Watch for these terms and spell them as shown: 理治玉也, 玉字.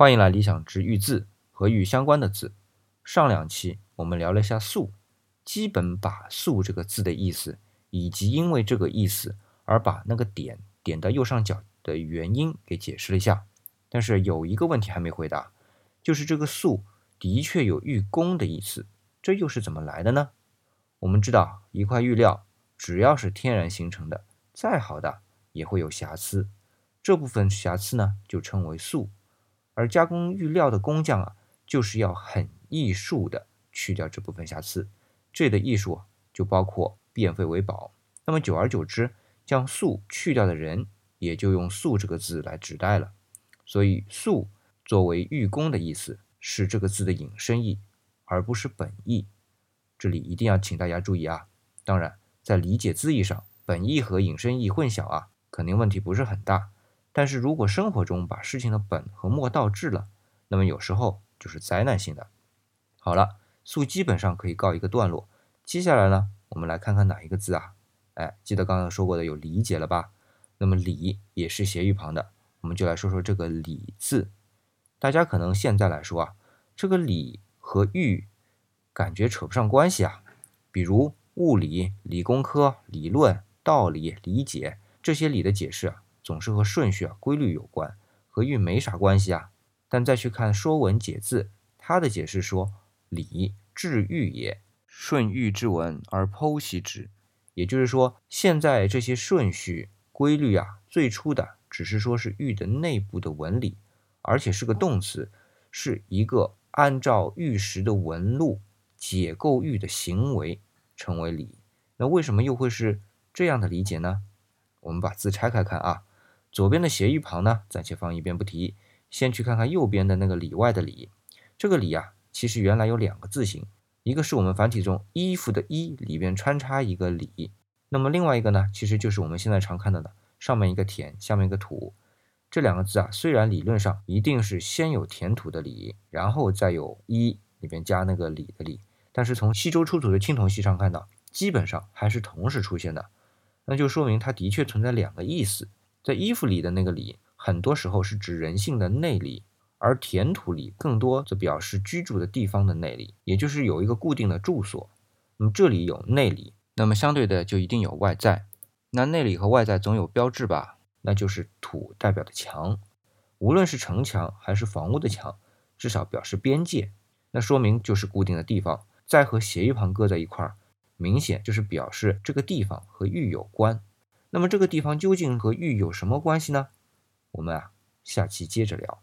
欢迎来理想值“育”字和育相关的字。上两期我们聊了一下素，基本把素这个字的意思，以及因为这个意思而把那个点点到右上角的原因给解释了一下。但是有一个问题还没回答，就是这个素的确有育工的意思，这又是怎么来的呢？我们知道一块玉料只要是天然形成的，再好的也会有瑕疵，这部分瑕疵呢就称为素。而加工玉料的工匠啊，就是要很艺术的去掉这部分瑕疵，这里的艺术就包括变废为宝。那么久而久之，将素去掉的人也就用素这个字来指代了。所以素作为玉工的意思，是这个字的引申义，而不是本意。这里一定要请大家注意啊！当然，在理解字义上，本意和引申义混淆啊，肯定问题不是很大。但是如果生活中把事情的本和末倒置了，那么有时候就是灾难性的。好了，素基本上可以告一个段落。接下来呢，我们来看看哪一个字啊？记得刚才说过的有理解了吧？那么理也是斜玉旁的，我们就来说说这个理字。大家可能现在来说啊，这个理和育感觉扯不上关系啊。比如物理、理工科、理论、道理、理解这些理的解释啊，总是和顺序啊、规律有关，和育没啥关系啊。但再去看《说文解字》，它的解释说：“理，治育也，顺育之文而剖析之。”也就是说，现在这些顺序、规律啊，最初的只是说是育的内部的纹理，而且是个动词，是一个按照玉石的纹路解构玉的行为成为理。那为什么又会是这样的理解呢？我们把字拆开看啊。左边的斜玉旁呢，暂且放一边不提，先去看看右边的那个里外的里。这个里啊，其实原来有两个字形，一个是我们繁体中衣服的衣里边穿插一个里，那么另外一个呢，其实就是我们现在常看到的上面一个田，下面一个土。这两个字啊，虽然理论上一定是先有田土的里，然后再有衣里边加那个里的里，但是从西周出土的青铜器上看到，基本上还是同时出现的，那就说明它的确存在两个意思。在衣服里的那个里，很多时候是指人性的内里，而田土里更多则表示居住的地方的内里，也就是有一个固定的住所。那么这里有内里，那么相对的就一定有外在。那内里和外在总有标志吧？那就是土代表的墙，无论是城墙还是房屋的墙，至少表示边界，那说明就是固定的地方。再和斜玉旁搁在一块儿，明显就是表示这个地方和玉有关。那么这个地方究竟和玉有什么关系呢？我们啊，下期接着聊。